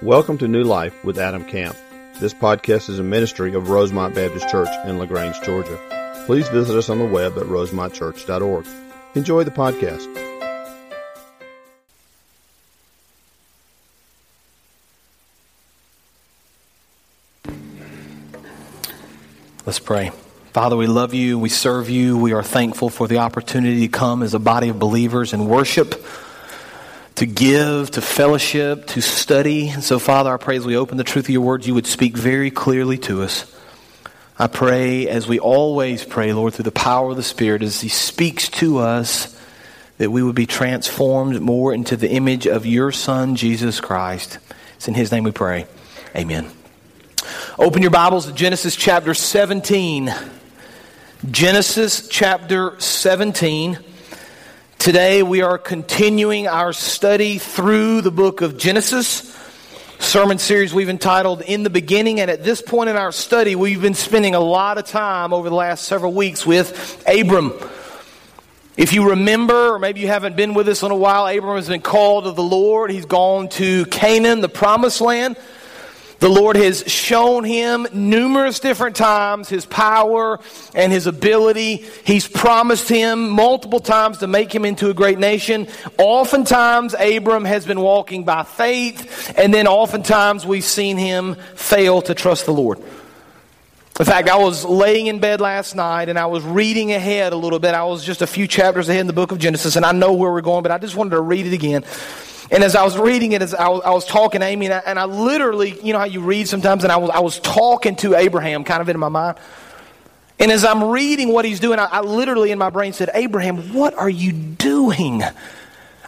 Welcome to New Life with Adam Camp. This podcast is a ministry of Rosemont Baptist Church in LaGrange, Georgia. Please visit us on the web at rosemontchurch.org. Enjoy the podcast. Let's pray. Father, we love you. We serve you. We are thankful for the opportunity to come as a body of believers and worship, to give, to fellowship, to study. And so, Father, I pray as we open the truth of your word, you would speak very clearly to us. I pray, as we always pray, Lord, through the power of the Spirit, as he speaks to us, that we would be transformed more into the image of your Son, Jesus Christ. It's in his name we pray. Amen. Open your Bibles to Genesis chapter 17. Genesis chapter 17. Today we are continuing our study through the book of Genesis. Sermon series we've entitled In the Beginning, and at this point in our study we've been spending a lot of time over the last several weeks with Abram. If you remember, or maybe you haven't been with us in a while, Abram has been called of the Lord. He's gone to Canaan, the promised land. The Lord has shown him numerous different times his power and his ability. He's promised him multiple times to make him into a great nation. Oftentimes, Abram has been walking by faith, and then oftentimes we've seen him fail to trust the Lord. In fact, I was laying in bed last night, and I was reading ahead a little bit. I was just a few chapters ahead in the book of Genesis, and I know where we're going, but I just wanted to read it again. And as I was reading it, as I was talking to Amy, and I literally, you know how you read sometimes, and I was talking to Abraham kind of in my mind. And as I'm reading what he's doing, I literally in my brain said, Abraham, what are you doing?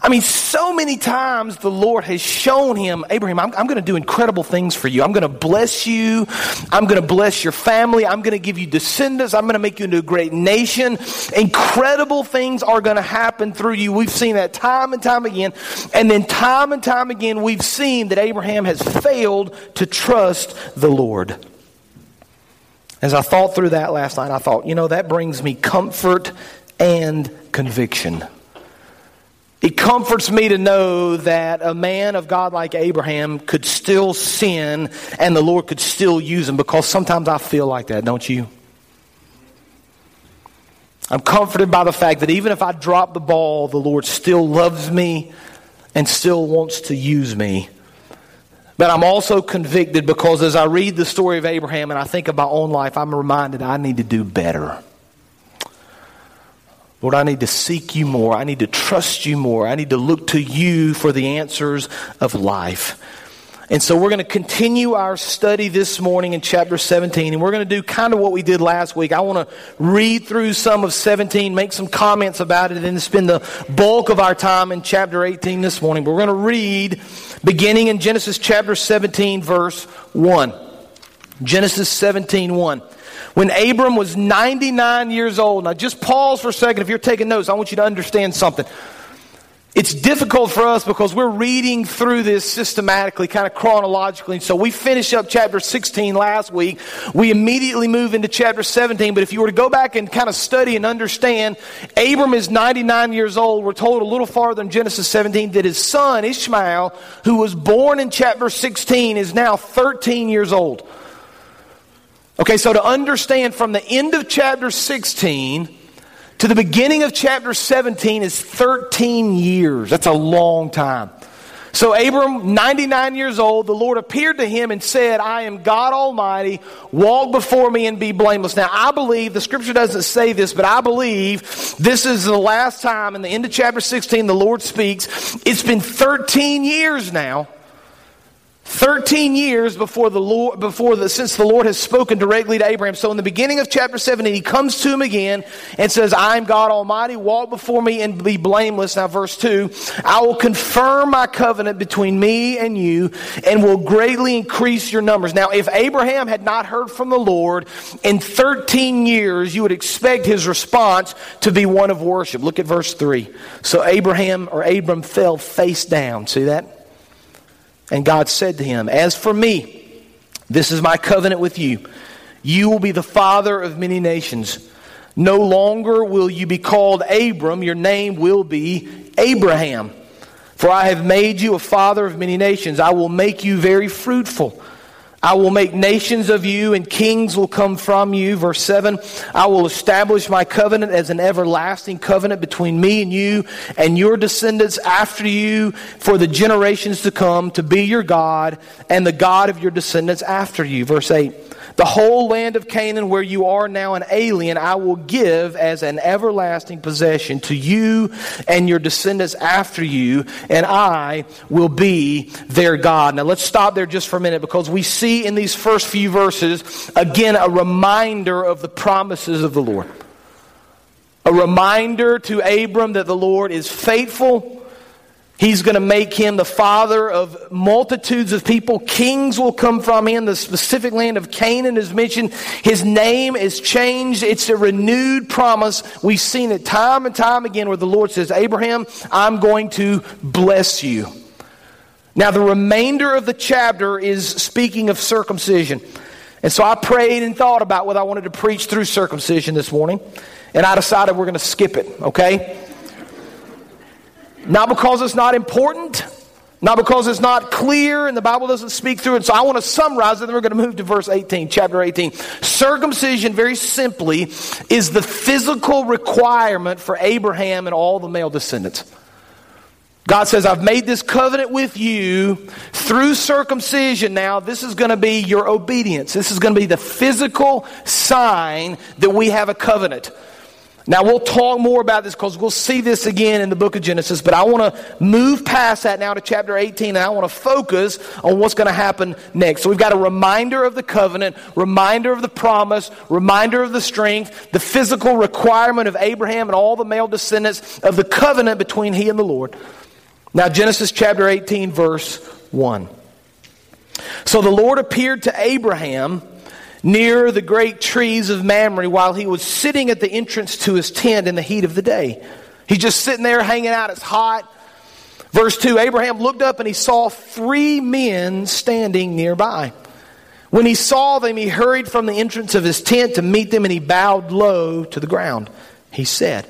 I mean, so many times the Lord has shown him, Abraham, I'm going to do incredible things for you. I'm going to bless you. I'm going to bless your family. I'm going to give you descendants. I'm going to make you into a great nation. Incredible things are going to happen through you. We've seen that time and time again. And then time and time again, we've seen that Abraham has failed to trust the Lord. As I thought through that last night, I thought, you know, that brings me comfort and conviction. It comforts me to know that a man of God like Abraham could still sin and the Lord could still use him, because sometimes I feel like that, don't you? I'm comforted by the fact that even if I drop the ball, the Lord still loves me and still wants to use me. But I'm also convicted because as I read the story of Abraham and I think of my own life, I'm reminded I need to do better. Lord, I need to seek you more. I need to trust you more. I need to look to you for the answers of life. And so we're going to continue our study this morning in chapter 17. And we're going to do kind of what we did last week. I want to read through some of 17, make some comments about it, and spend the bulk of our time in chapter 18 this morning. But we're going to read beginning in Genesis chapter 17, verse 1. Genesis 17, 1. When Abram was 99 years old. Now just pause for a second. If you're taking notes, I want you to understand something. It's difficult for us because we're reading through this systematically, kind of chronologically. So we finish up chapter 16 last week. We immediately move into chapter 17. But if you were to go back and kind of study and understand, Abram is 99 years old. We're told a little farther in Genesis 17 that his son Ishmael, who was born in chapter 16, is now 13 years old. Okay, so to understand from the end of chapter 16 to the beginning of chapter 17 is 13 years. That's a long time. So Abram, 99 years old, the Lord appeared to him and said, I am God Almighty, walk before me and be blameless. Now I believe, the scripture doesn't say this, but I believe this is the last time in the end of chapter 16 the Lord speaks. It's been 13 years now. 13 years since the Lord has spoken directly to Abraham. So in the beginning of chapter 17, he comes to him again and says, I am God Almighty, walk before me and be blameless. Now verse 2, I will confirm my covenant between me and you and will greatly increase your numbers. Now if Abraham had not heard from the Lord in 13 years, you would expect his response to be one of worship. Look at verse 3. So Abram fell face down. See that? And God said to him, as for me, this is my covenant with you. You will be the father of many nations. No longer will you be called Abram. Your name will be Abraham. For I have made you a father of many nations. I will make you very fruitful. I will make nations of you, and kings will come from you. Verse 7, I will establish my covenant as an everlasting covenant between me and you and your descendants after you for the generations to come, to be your God and the God of your descendants after you. Verse 8, the whole land of Canaan where you are now an alien, I will give as an everlasting possession to you and your descendants after you, and I will be their God. Now let's stop there just for a minute, because we see in these first few verses, again, a reminder of the promises of the Lord. A reminder to Abram that the Lord is faithful. He's going to make him the father of multitudes of people. Kings will come from him. The specific land of Canaan is mentioned. His name is changed. It's a renewed promise. We've seen it time and time again where the Lord says, Abraham, I'm going to bless you. Now, the remainder of the chapter is speaking of circumcision. And so I prayed and thought about whether I wanted to preach through circumcision this morning. And I decided we're going to skip it, okay? Not because it's not important. Not because it's not clear and the Bible doesn't speak through it. So I want to summarize it, and we're going to move to verse 18, chapter 18. Circumcision, very simply, is the physical requirement for Abraham and all the male descendants. God says, I've made this covenant with you through circumcision now. This is going to be your obedience. This is going to be the physical sign that we have a covenant. Now, we'll talk more about this because we'll see this again in the book of Genesis. But I want to move past that now to chapter 18, and I want to focus on what's going to happen next. So we've got a reminder of the covenant, reminder of the promise, reminder of the strength, the physical requirement of Abraham and all the male descendants of the covenant between he and the Lord. Now, Genesis chapter 18, verse 1. So the Lord appeared to Abraham near the great trees of Mamre while he was sitting at the entrance to his tent in the heat of the day. He's just sitting there hanging out. It's hot. Verse 2, Abraham looked up and he saw three men standing nearby. When he saw them, he hurried from the entrance of his tent to meet them, and he bowed low to the ground. He said,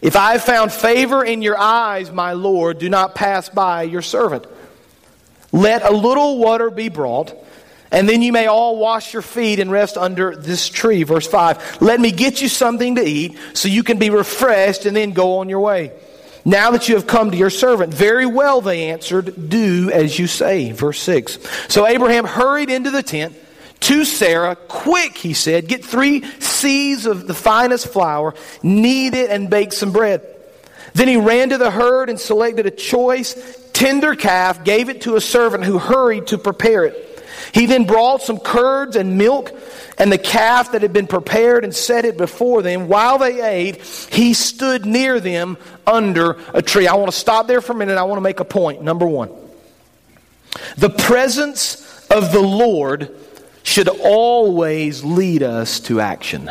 if I have found favor in your eyes, my Lord, do not pass by your servant. Let a little water be brought, and then you may all wash your feet and rest under this tree. Verse 5, let me get you something to eat so you can be refreshed and then go on your way. Now that you have come to your servant. Very well, they answered, do as you say. Verse 6, so Abraham hurried into the tent to Sarah. Quick, he said, get 3 seas of the finest flour, knead it, and bake some bread. Then he ran to the herd and selected a choice, tender calf, gave it to a servant who hurried to prepare it. He then brought some curds and milk and the calf that had been prepared and set it before them. While they ate, he stood near them under a tree. I want to stop there for a minute. I want to make a point. Number one, the presence of the Lord should always lead us to action.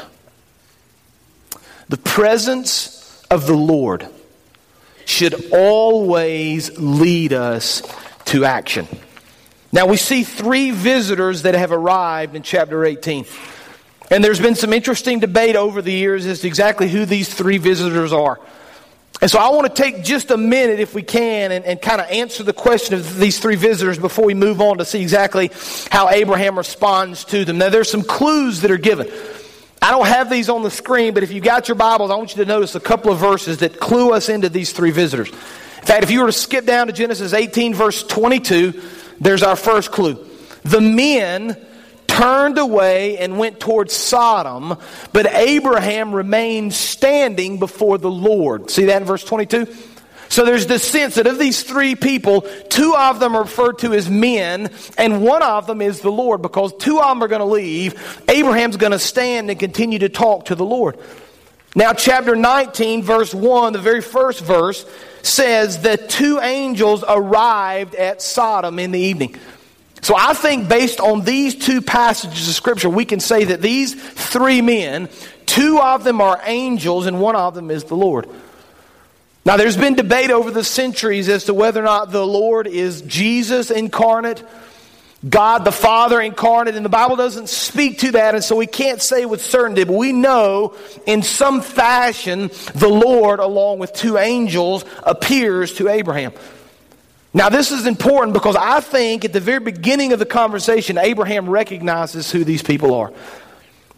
The presence of the Lord should always lead us to action. Now we see 3 visitors that have arrived in chapter 18. And there's been some interesting debate over the years as to exactly who these 3 visitors are. And so I want to take just a minute, if we can, and kind of answer the question of these 3 visitors before we move on to see exactly how Abraham responds to them. Now, there's some clues that are given. I don't have these on the screen, but if you got your Bibles, I want you to notice a couple of verses that clue us into these 3 visitors. In fact, if you were to skip down to Genesis 18, verse 22, there's our first clue. The men turned away and went towards Sodom, but Abraham remained standing before the Lord. See that in verse 22? So there's this sense that of these 3 people, 2 of them are referred to as men, and 1 of them is the Lord, because 2 of them are going to leave. Abraham's going to stand and continue to talk to the Lord. Now, chapter 19, verse 1, the very first verse, says that 2 angels arrived at Sodom in the evening. So I think based on these 2 passages of Scripture, we can say that these 3 men, 2 of them are angels and 1 of them is the Lord. Now there's been debate over the centuries as to whether or not the Lord is Jesus incarnate, God the Father incarnate, and the Bible doesn't speak to that, and so we can't say with certainty, but we know in some fashion the Lord, along with 2 angels, appears to Abraham. Now, this is important because I think at the very beginning of the conversation, Abraham recognizes who these people are.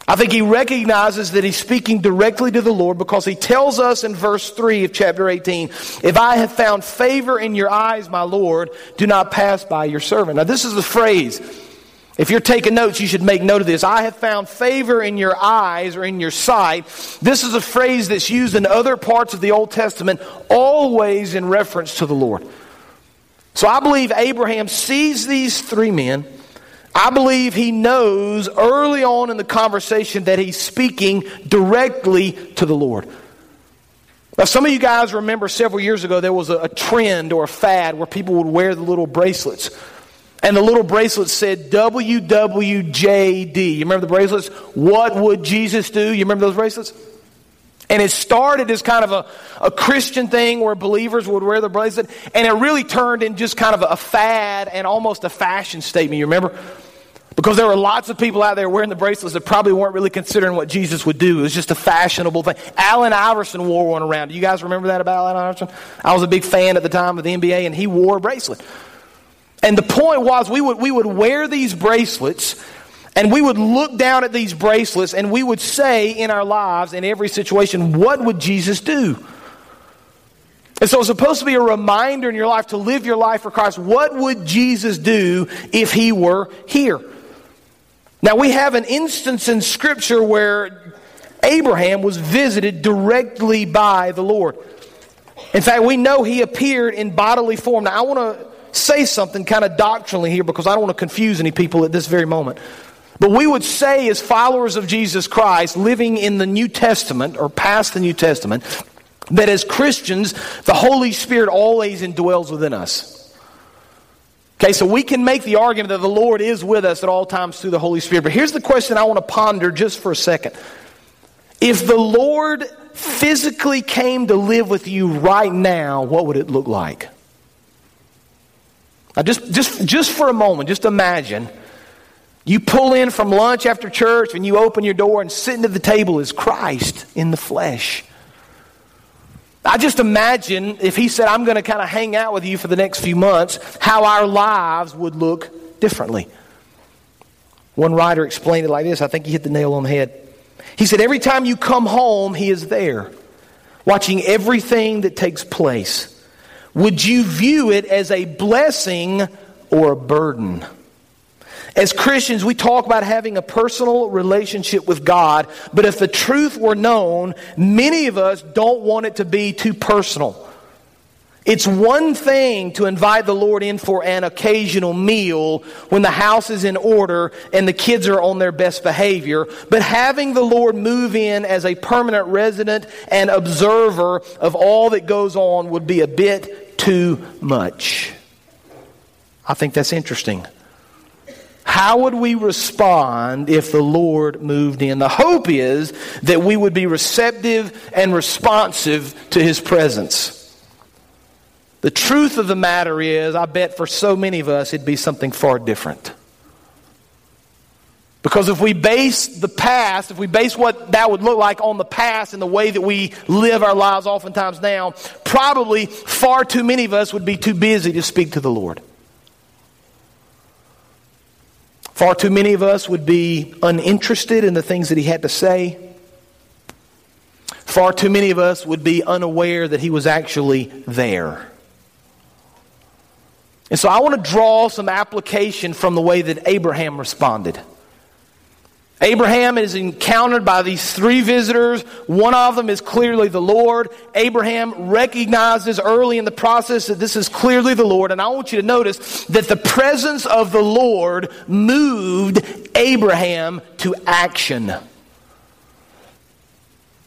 I think he recognizes that he's speaking directly to the Lord because he tells us in verse 3 of chapter 18, "If I have found favor in your eyes, my Lord, do not pass by your servant." Now, this is the phrase. If you're taking notes, you should make note of this. I have found favor in your eyes or in your sight. This is a phrase that's used in other parts of the Old Testament, always in reference to the Lord. So I believe Abraham sees these three men. I believe he knows early on in the conversation that he's speaking directly to the Lord. Now, some of you guys remember several years ago there was a trend or a fad where people would wear the little bracelets. And the little bracelets said WWJD. You remember the bracelets? What would Jesus do? You remember those bracelets? And it started as kind of a Christian thing where believers would wear the bracelet. And it really turned into just kind of a fad and almost a fashion statement, you remember? Because there were lots of people out there wearing the bracelets that probably weren't really considering what Jesus would do. It was just a fashionable thing. Allen Iverson wore one around. Do you guys remember that about Allen Iverson? I was a big fan at the time of the NBA, and he wore a bracelet. And the point was we would wear these bracelets. And we would look down at these bracelets and we would say in our lives, in every situation, what would Jesus do? And so it's supposed to be a reminder in your life to live your life for Christ. What would Jesus do if he were here? Now we have an instance in Scripture where Abraham was visited directly by the Lord. In fact, we know he appeared in bodily form. Now I want to say something kind of doctrinally here because I don't want to confuse any people at this very moment. But we would say as followers of Jesus Christ living in the New Testament or past the New Testament that as Christians the Holy Spirit always indwells within us. Okay, so we can make the argument that the Lord is with us at all times through the Holy Spirit. But here's the question I want to ponder just for a second. If the Lord physically came to live with you right now, what would it look like? Now just for a moment, just imagine. You pull in from lunch after church and you open your door and sitting at the table is Christ in the flesh. I just imagine if he said, I'm going to kind of hang out with you for the next few months, how our lives would look differently. One writer explained it like this. I think he hit the nail on the head. He said, every time you come home, he is there, watching everything that takes place. Would you view it as a blessing or a burden? As Christians, we talk about having a personal relationship with God, but if the truth were known, many of us don't want it to be too personal. It's one thing to invite the Lord in for an occasional meal when the house is in order and the kids are on their best behavior, but having the Lord move in as a permanent resident and observer of all that goes on would be a bit too much. I think that's interesting. How would we respond if the Lord moved in? The hope is that we would be receptive and responsive to his presence. The truth of the matter is, I bet for so many of us, it'd be something far different. Because if we base the past, if we base what that would look like on the past and the way that we live our lives oftentimes now, probably far too many of us would be too busy to speak to the Lord. Far too many of us would be uninterested in the things that he had to say. Far too many of us would be unaware that he was actually there. And so I want to draw some application from the way that Abraham responded. Abraham is encountered by these three visitors. One of them is clearly the Lord. Abraham recognizes early in the process that this is clearly the Lord. And I want you to notice that the presence of the Lord moved Abraham to action. Now,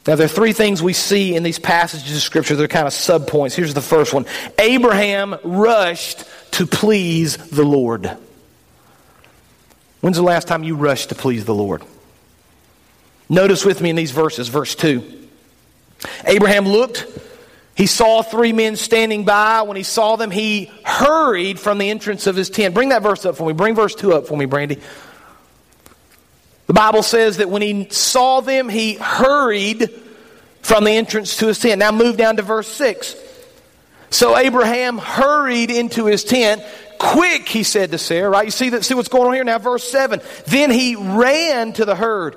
there are three things we see in these passages of Scripture. They're kind of subpoints. Here's the first one. Abraham rushed to please the Lord. When's the last time you rushed to please the Lord? Notice with me in these verses, verse 2. Abraham looked, he saw three men standing by. When he saw them, he hurried from the entrance of his tent. Bring that verse up for me. Bring verse 2 up for me, Brandy. The Bible says that when he saw them, he hurried from the entrance to his tent. Now move down to verse 6. So Abraham hurried into his tent. Quick, he said to Sarah, right? You see that? See what's going on here now? Verse 7. Then he ran to the herd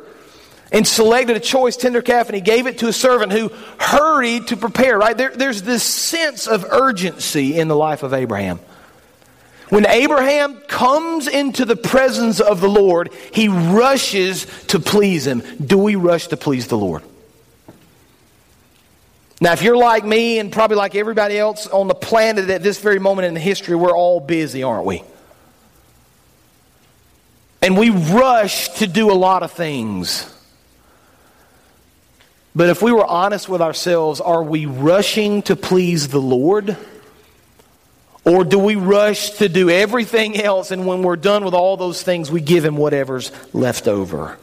and selected a choice tender calf, and he gave it to a servant who hurried to prepare, right? There's this sense of urgency in the life of Abraham. When Abraham comes into the presence of the Lord, he rushes to please him. Do we rush to please the Lord? Now, if you're like me and probably like everybody else on the planet at this very moment in history, we're all busy, aren't we? And we rush to do a lot of things. But if we were honest with ourselves, are we rushing to please the Lord? Or do we rush to do everything else, and when we're done with all those things, we give him whatever's left over?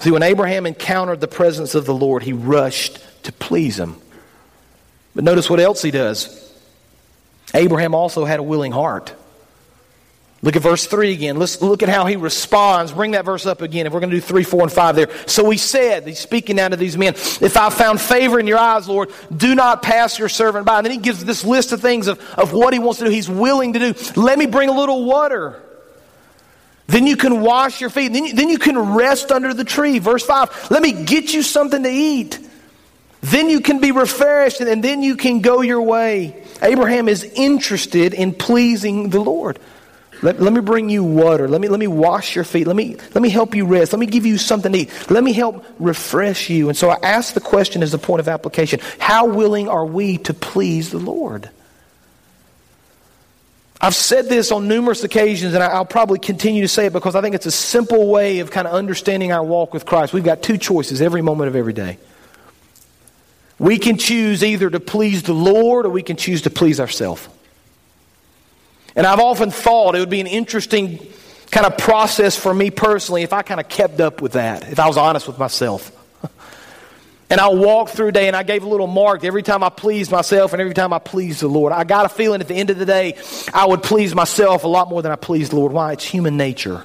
See, when Abraham encountered the presence of the Lord, he rushed to please him. But notice what else he does. Abraham also had a willing heart. Look at verse 3 again. Let's look at how he responds. Bring that verse up again. If we're going to do 3, 4, and 5 there. So he said, he's speaking now to these men, if I found favor in your eyes, Lord, do not pass your servant by. And then he gives this list of things of what he wants to do. He's willing to do. Let me bring a little water. Then you can wash your feet. Then you can rest under the tree. Verse 5, let me get you something to eat. Then you can be refreshed, and then you can go your way. Abraham is interested in pleasing the Lord. Let me bring you water. Let me wash your feet. Let me help you rest. Let me give you something to eat. Let me help refresh you. And so I ask the question as the point of application. How willing are we to please the Lord? I've said this on numerous occasions, and I'll probably continue to say it because I think it's a simple way of kind of understanding our walk with Christ. We've got two choices every moment of every day. We can choose either to please the Lord or we can choose to please ourselves. And I've often thought it would be an interesting kind of process for me personally if I kind of kept up with that, if I was honest with myself. And I walked through day and I gave a little mark every time I pleased myself and every time I pleased the Lord. I got a feeling at the end of the day I would please myself a lot more than I pleased the Lord. Why? It's human nature.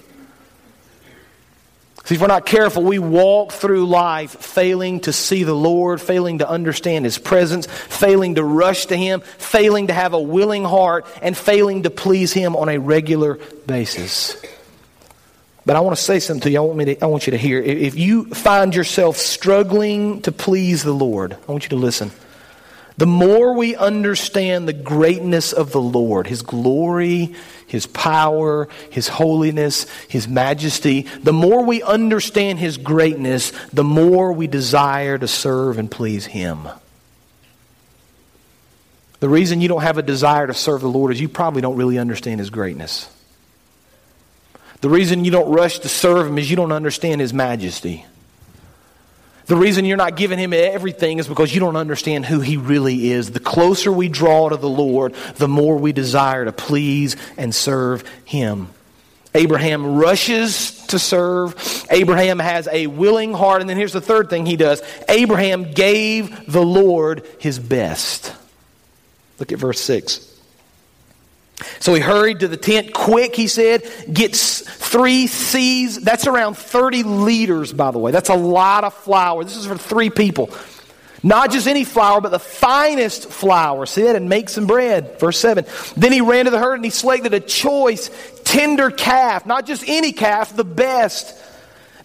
See, if we're not careful, we walk through life failing to see the Lord, failing to understand His presence, failing to rush to Him, failing to have a willing heart, and failing to please Him on a regular basis. But I want to say something to you. I want you to hear. If you find yourself struggling to please the Lord, I want you to listen. The more we understand the greatness of the Lord, His glory, His power, His holiness, His majesty, the more we understand His greatness, the more we desire to serve and please Him. The reason you don't have a desire to serve the Lord is you probably don't really understand His greatness. The reason you don't rush to serve Him is you don't understand His majesty. The reason you're not giving Him everything is because you don't understand who He really is. The closer we draw to the Lord, the more we desire to please and serve Him. Abraham rushes to serve. Abraham has a willing heart. And then here's the third thing he does. Abraham gave the Lord his best. Look at verse 6. So he hurried to the tent. Quick, he said, gets 3 seas. That's around 30 liters, by the way. That's a lot of flour. This is for 3 people. Not just any flour, but the finest flour. See that? And make some bread. Verse 7. Then he ran to the herd and he selected a choice, tender calf. Not just any calf, the best.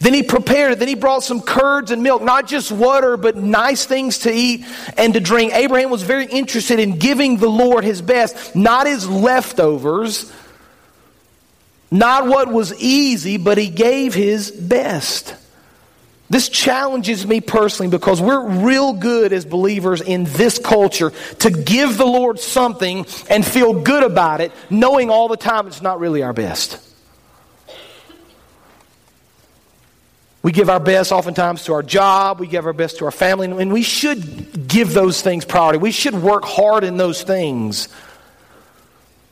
Then he prepared it. Then he brought some curds and milk, not just water, but nice things to eat and to drink. Abraham was very interested in giving the Lord his best, not his leftovers, not what was easy, but he gave his best. This challenges me personally because we're real good as believers in this culture to give the Lord something and feel good about it, knowing all the time it's not really our best. We give our best oftentimes to our job. We give our best to our family. And we should give those things priority. We should work hard in those things.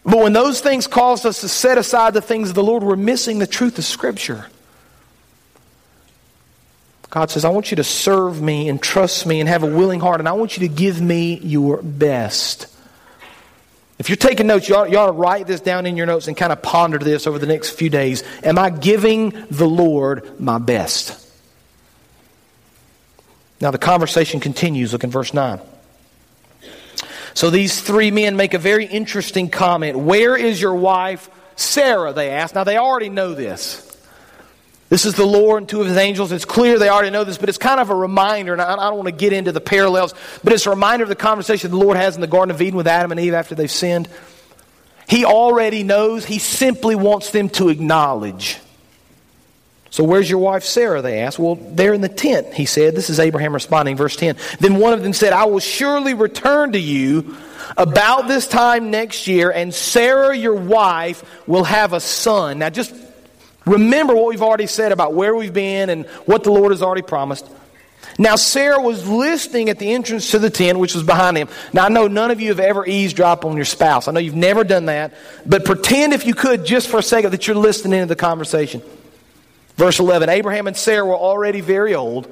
But when those things cause us to set aside the things of the Lord, we're missing the truth of Scripture. God says, I want you to serve me and trust me and have a willing heart. And I want you to give me your best. If you're taking notes, you ought to write this down in your notes and kind of ponder this over the next few days. Am I giving the Lord my best? Now the conversation continues. Look in verse 9. So these three men make a very interesting comment. Where is your wife, Sarah, they asked. Now they already know this. This is the Lord and two of his angels. It's clear they already know this, but it's kind of a reminder, and I don't want to get into the parallels, but it's a reminder of the conversation the Lord has in the Garden of Eden with Adam and Eve after they've sinned. He already knows. He simply wants them to acknowledge. So where's your wife Sarah, they asked. Well, they're in the tent, he said. This is Abraham responding, verse 10. Then one of them said, I will surely return to you about this time next year, and Sarah, your wife, will have a son. Now just remember what we've already said about where we've been and what the Lord has already promised. Now Sarah was listening at the entrance to the tent, which was behind him. Now I know none of you have ever eavesdropped on your spouse. I know you've never done that. But pretend, if you could, just for a second, that you're listening to the conversation. Verse 11, Abraham and Sarah were already very old.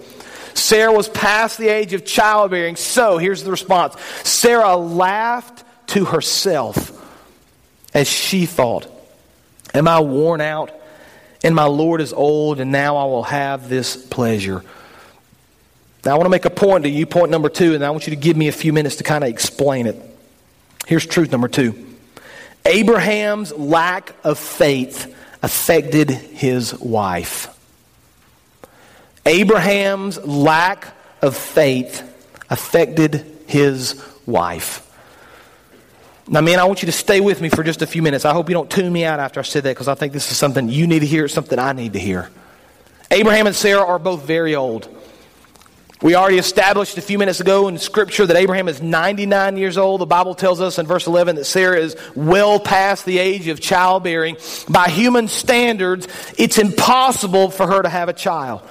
Sarah was past the age of childbearing. So, here's the response. Sarah laughed to herself as she thought, am I worn out? And my Lord is old, and now I will have this pleasure. Now, I want to make a point to you, point number two, and I want you to give me a few minutes to kind of explain it. Here's truth number two. Abraham's lack of faith affected his wife. Abraham's lack of faith affected his wife. Now, man, I want you to stay with me for just a few minutes. I hope you don't tune me out after I said that, because I think this is something you need to hear, something I need to hear. Abraham and Sarah are both very old. We already established a few minutes ago in Scripture that Abraham is 99 years old. The Bible tells us in verse 11 that Sarah is well past the age of childbearing. By human standards, it's impossible for her to have a child.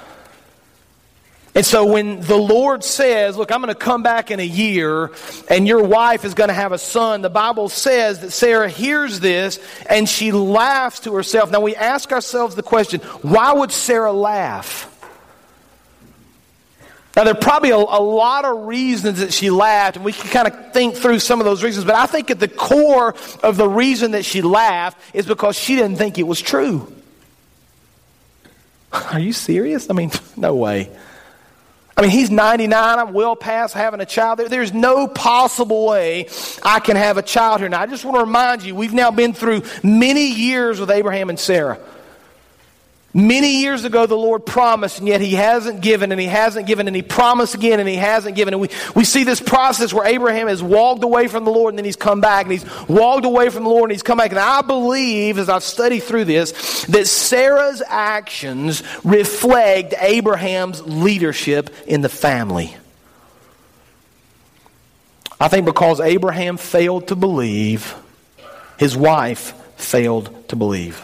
And so when the Lord says, look, I'm going to come back in a year and your wife is going to have a son, the Bible says that Sarah hears this and she laughs to herself. Now we ask ourselves the question, why would Sarah laugh? Now, there are probably a lot of reasons that she laughed, and we can kind of think through some of those reasons, but I think at the core of the reason that she laughed is because she didn't think it was true. Are you serious? I mean, no way. I mean, he's 99, I'm well past having a child. There's no possible way I can have a child here. Now, I just want to remind you, we've now been through many years with Abraham and Sarah. Many years ago, the Lord promised, and yet he hasn't given, and he hasn't given, and he promised again, and he hasn't given. And we see this process where Abraham has walked away from the Lord, and then he's come back, and he's walked away from the Lord, and he's come back. And I believe, as I've studied through this, that Sarah's actions reflect Abraham's leadership in the family. I think because Abraham failed to believe, his wife failed to believe.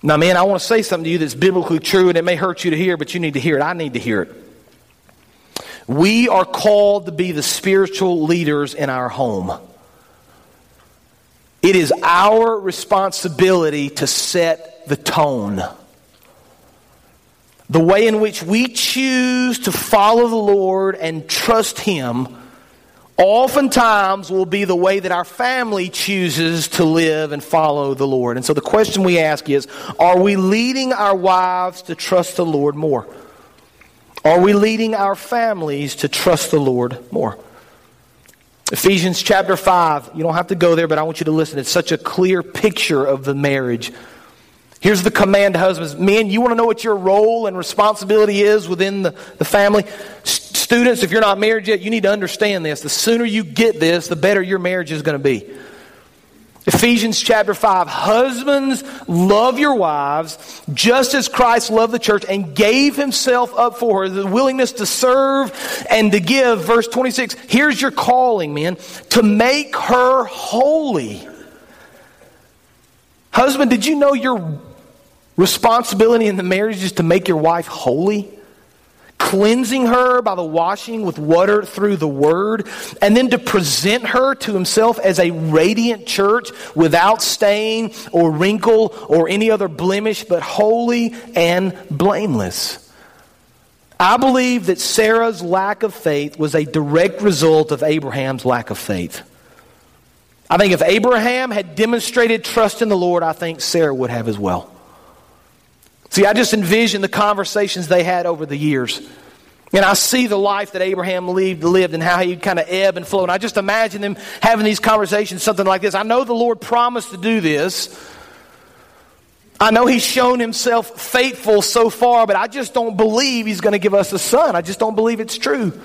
Now, man, I want to say something to you that's biblically true, and it may hurt you to hear, but you need to hear it. I need to hear it. We are called to be the spiritual leaders in our home. It is our responsibility to set the tone. The way in which we choose to follow the Lord and trust Him oftentimes will be the way that our family chooses to live and follow the Lord. And so the question we ask is, are we leading our wives to trust the Lord more? Are we leading our families to trust the Lord more? Ephesians chapter 5, you don't have to go there, but I want you to listen. It's such a clear picture of the marriage. Here's the command to husbands. Men, you want to know what your role and responsibility is within the family? Students, if you're not married yet, you need to understand this. The sooner you get this, the better your marriage is going to be. Ephesians chapter 5, husbands, love your wives, just as Christ loved the church and gave himself up for her, the willingness to serve and to give. Verse 26, here's your calling, men, to make her holy. Husband, did you know your responsibility in the marriage is to make your wife holy? Cleansing her by the washing with water through the word, and then to present her to himself as a radiant church without stain or wrinkle or any other blemish, but holy and blameless. I believe that Sarah's lack of faith was a direct result of Abraham's lack of faith. I think if Abraham had demonstrated trust in the Lord, I think Sarah would have as well. See, I just envision the conversations they had over the years. And I see the life that Abraham lived and how he kind of ebb and flow. And I just imagine them having these conversations, something like this. I know the Lord promised to do this. I know he's shown himself faithful so far, but I just don't believe he's going to give us a son. I just don't believe it's true.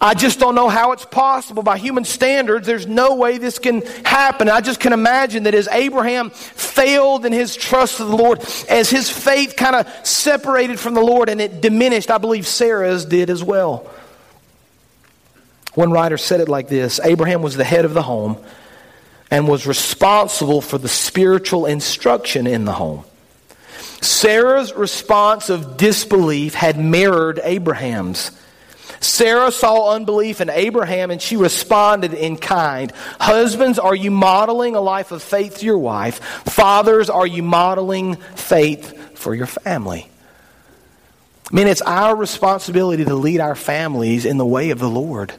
I just don't know how it's possible. By human standards, there's no way this can happen. I just can imagine that as Abraham failed in his trust of the Lord, as his faith kind of separated from the Lord and it diminished, I believe Sarah's did as well. One writer said it like this: Abraham was the head of the home and was responsible for the spiritual instruction in the home. Sarah's response of disbelief had mirrored Abraham's. Sarah saw unbelief in Abraham and she responded in kind. Husbands, are you modeling a life of faith to your wife? Fathers, are you modeling faith for your family? I mean, it's our responsibility to lead our families in the way of the Lord.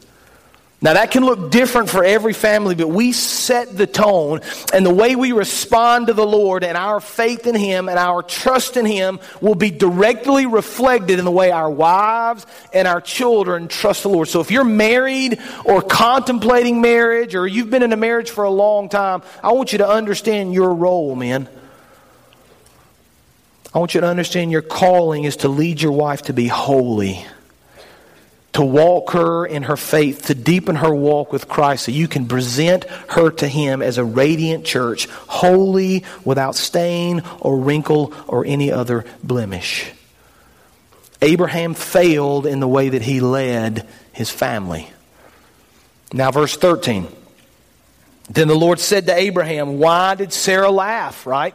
Now, that can look different for every family, but we set the tone, and the way we respond to the Lord and our faith in Him and our trust in Him will be directly reflected in the way our wives and our children trust the Lord. So if you're married or contemplating marriage, or you've been in a marriage for a long time, I want you to understand your role, man. I want you to understand your calling is to lead your wife to be holy, to walk her in her faith, to deepen her walk with Christ so you can present her to Him as a radiant church, holy, without stain or wrinkle or any other blemish. Abraham failed in the way that he led his family. Now verse 13. Then the Lord said to Abraham, why did Sarah laugh, right?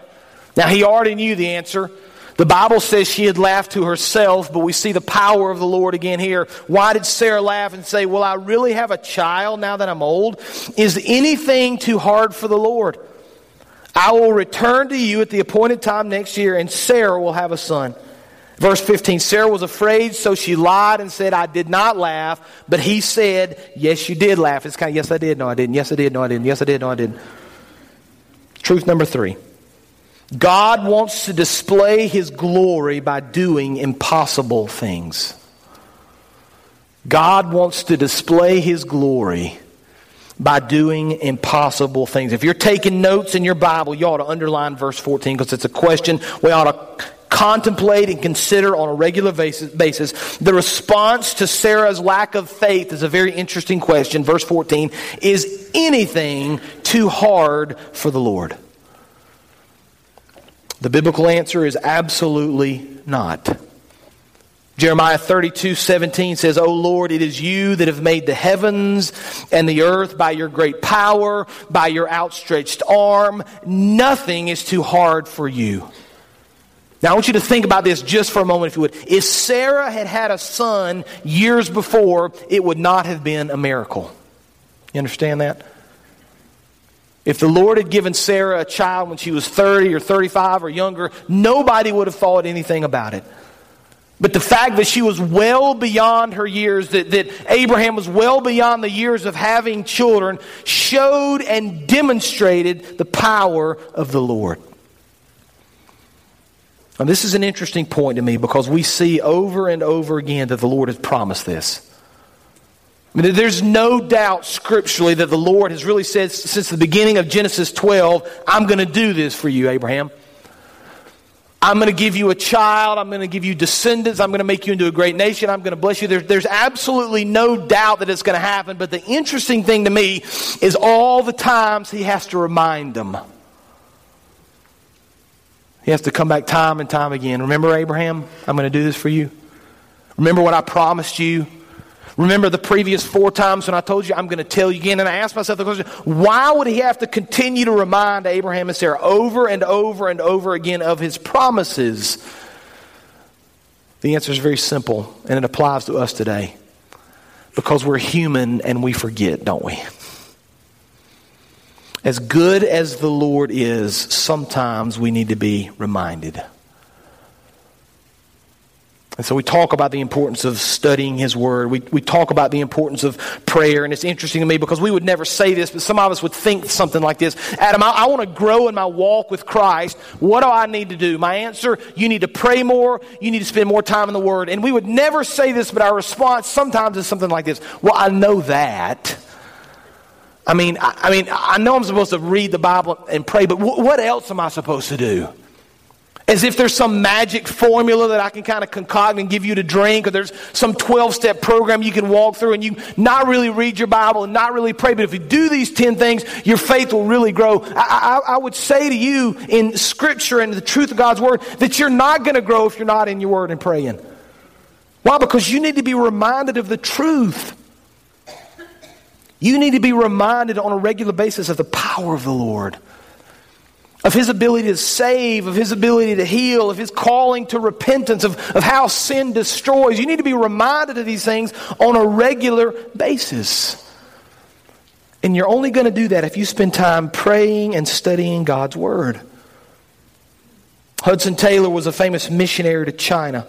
Now he already knew the answer. The Bible says she had laughed to herself, but we see the power of the Lord again here. Why did Sarah laugh and say, will I really have a child now that I'm old? Is anything too hard for the Lord? I will return to you at the appointed time next year, and Sarah will have a son. Verse 15, Sarah was afraid, so she lied and said, I did not laugh. But he said, yes, you did laugh. It's kind of, yes, I did, no, I didn't. Yes, I did, no, I didn't. Yes, I did, no, I didn't. Truth number 3. God wants to display His glory by doing impossible things. God wants to display His glory by doing impossible things. If you're taking notes in your Bible, you ought to underline verse 14 because it's a question we ought to contemplate and consider on a regular basis. The response to Sarah's lack of faith is a very interesting question. Verse 14, is anything too hard for the Lord? The biblical answer is absolutely not. Jeremiah 32:17 says, O Lord, it is you that have made the heavens and the earth by your great power, by your outstretched arm. Nothing is too hard for you. Now, I want you to think about this just for a moment, if you would. If Sarah had had a son years before, it would not have been a miracle. You understand that? If the Lord had given Sarah a child when she was 30 or 35 or younger, nobody would have thought anything about it. But the fact that she was well beyond her years, that Abraham was well beyond the years of having children, showed and demonstrated the power of the Lord. Now, this is an interesting point to me because we see over and over again that the Lord has promised this. I mean, there's no doubt scripturally that the Lord has really said since the beginning of Genesis 12, I'm going to do this for you, Abraham. I'm going to give you a child. I'm going to give you descendants. I'm going to make you into a great nation. I'm going to bless you. There's absolutely no doubt that it's going to happen. But the interesting thing to me is all the times he has to remind them. He has to come back time and time again. Remember, Abraham, I'm going to do this for you. Remember what I promised you. Remember the previous 4 times when I told you I'm going to tell you again. And I asked myself the question, why would he have to continue to remind Abraham and Sarah over and over and over again of his promises? The answer is very simple, and it applies to us today. Because we're human and we forget, don't we? As good as the Lord is, sometimes we need to be reminded. And so we talk about the importance of studying His Word. We talk about the importance of prayer. And it's interesting to me because we would never say this, but some of us would think something like this. Adam, I want to grow in my walk with Christ. What do I need to do? My answer, you need to pray more. You need to spend more time in the Word. And we would never say this, but our response sometimes is something like this. Well, I know that. I know I'm supposed to read the Bible and pray, but what else am I supposed to do? As if there's some magic formula that I can kind of concoct and give you to drink, or there's some 12-step program you can walk through and you not really read your Bible and not really pray. But if you do these 10 things, your faith will really grow. I would say to you in Scripture and the truth of God's Word that you're not going to grow if you're not in your Word and praying. Why? Because you need to be reminded of the truth. You need to be reminded on a regular basis of the power of the Lord, of His ability to save, of His ability to heal, of His calling to repentance, of how sin destroys. You need to be reminded of these things on a regular basis. And you're only going to do that if you spend time praying and studying God's Word. Hudson Taylor was a famous missionary to China.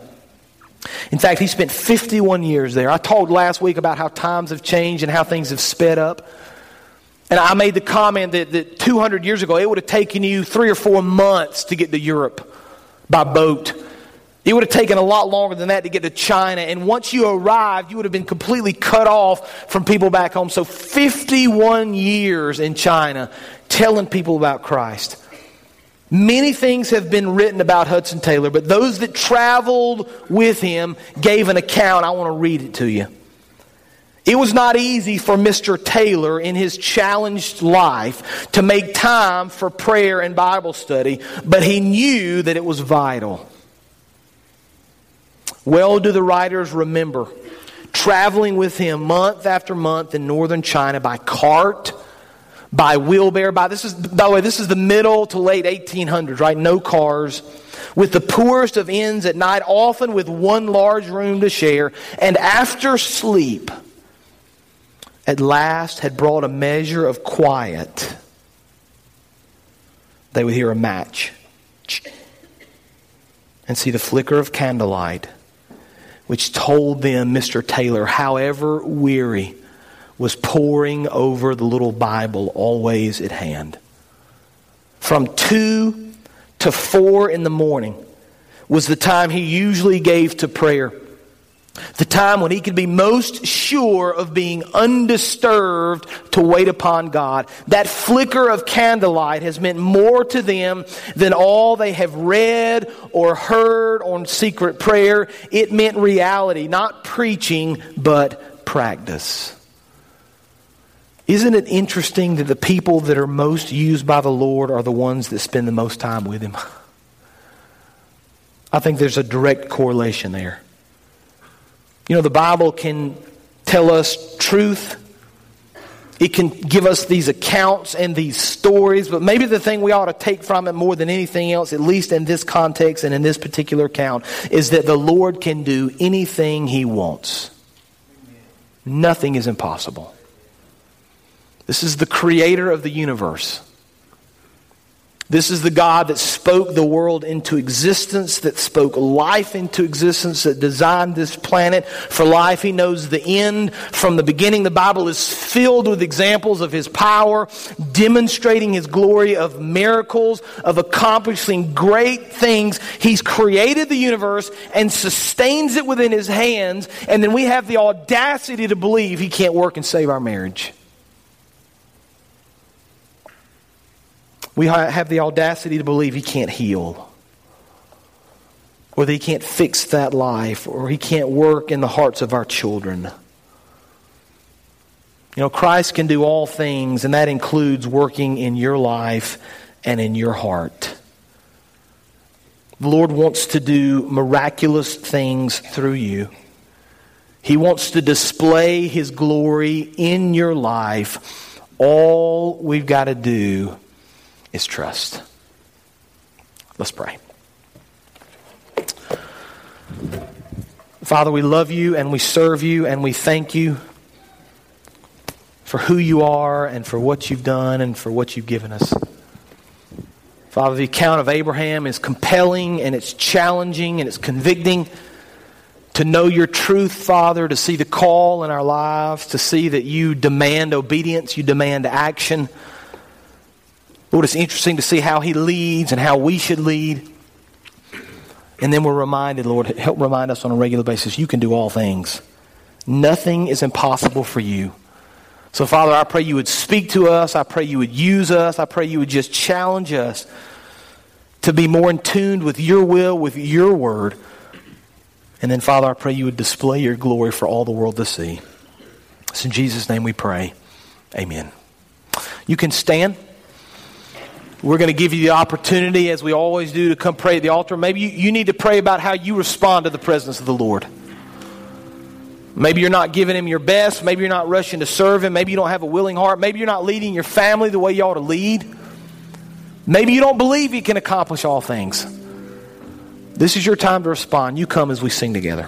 In fact, he spent 51 years there. I talked last week about how times have changed and how things have sped up. And I made the comment that 200 years ago, it would have taken you 3 or 4 months to get to Europe by boat. It would have taken a lot longer than that to get to China. And once you arrived, you would have been completely cut off from people back home. So 51 years in China telling people about Christ. Many things have been written about Hudson Taylor, but those that traveled with him gave an account. I want to read it to you. It was not easy for Mr. Taylor in his challenged life to make time for prayer and Bible study, but he knew that it was vital. Well do the writers remember traveling with him month after month in northern China by cart, by wheelbarrow, by the way, this is the middle to late 1800s, right? No cars. With the poorest of inns at night, often with one large room to share, and after sleep at last had brought a measure of quiet, they would hear a match and see the flicker of candlelight, which told them Mr. Taylor, however weary, was poring over the little Bible always at hand. From 2 to 4 in the morning was the time he usually gave to prayer. The time when he could be most sure of being undisturbed to wait upon God. That flicker of candlelight has meant more to them than all they have read or heard on secret prayer. It meant reality, not preaching, but practice. Isn't it interesting that the people that are most used by the Lord are the ones that spend the most time with Him? I think there's a direct correlation there. You know, the Bible can tell us truth. It can give us these accounts and these stories. But maybe the thing we ought to take from it more than anything else, at least in this context and in this particular account, is that the Lord can do anything He wants. Nothing is impossible. This is the creator of the universe. This is the God that spoke the world into existence, that spoke life into existence, that designed this planet for life. He knows the end from the beginning. The Bible is filled with examples of His power, demonstrating His glory, of miracles, of accomplishing great things. He's created the universe and sustains it within His hands, and then we have the audacity to believe He can't work and save our marriage. We have the audacity to believe He can't heal, or that He can't fix that life, or He can't work in the hearts of our children. You know, Christ can do all things, and that includes working in your life and in your heart. The Lord wants to do miraculous things through you. He wants to display His glory in your life. All we've got to do is trust. Let's pray. Father, we love You and we serve You and we thank You for who You are and for what You've done and for what You've given us. Father, the account of Abraham is compelling and it's challenging and it's convicting. to know your truth, Father, to see the call in our lives, to see that you demand obedience, you demand action. Lord, it's interesting to see how he leads and how we should lead. And then we're reminded, Lord, help remind us on a regular basis, you can do all things. Nothing is impossible for you. So, Father, I pray you would speak to us. I pray you would use us. I pray you would just challenge us to be more in tune with your will, with your word. And then, Father, I pray you would display your glory for all the world to see. It's in Jesus' name we pray. Amen. You can stand. We're going to give you the opportunity, as we always do, to come pray at the altar. Maybe you need to pray about how you respond to the presence of the Lord. Maybe you're not giving Him your best. Maybe you're not rushing to serve Him. Maybe you don't have a willing heart. Maybe you're not leading your family the way you ought to lead. Maybe you don't believe He can accomplish all things. This is your time to respond. You come as we sing together.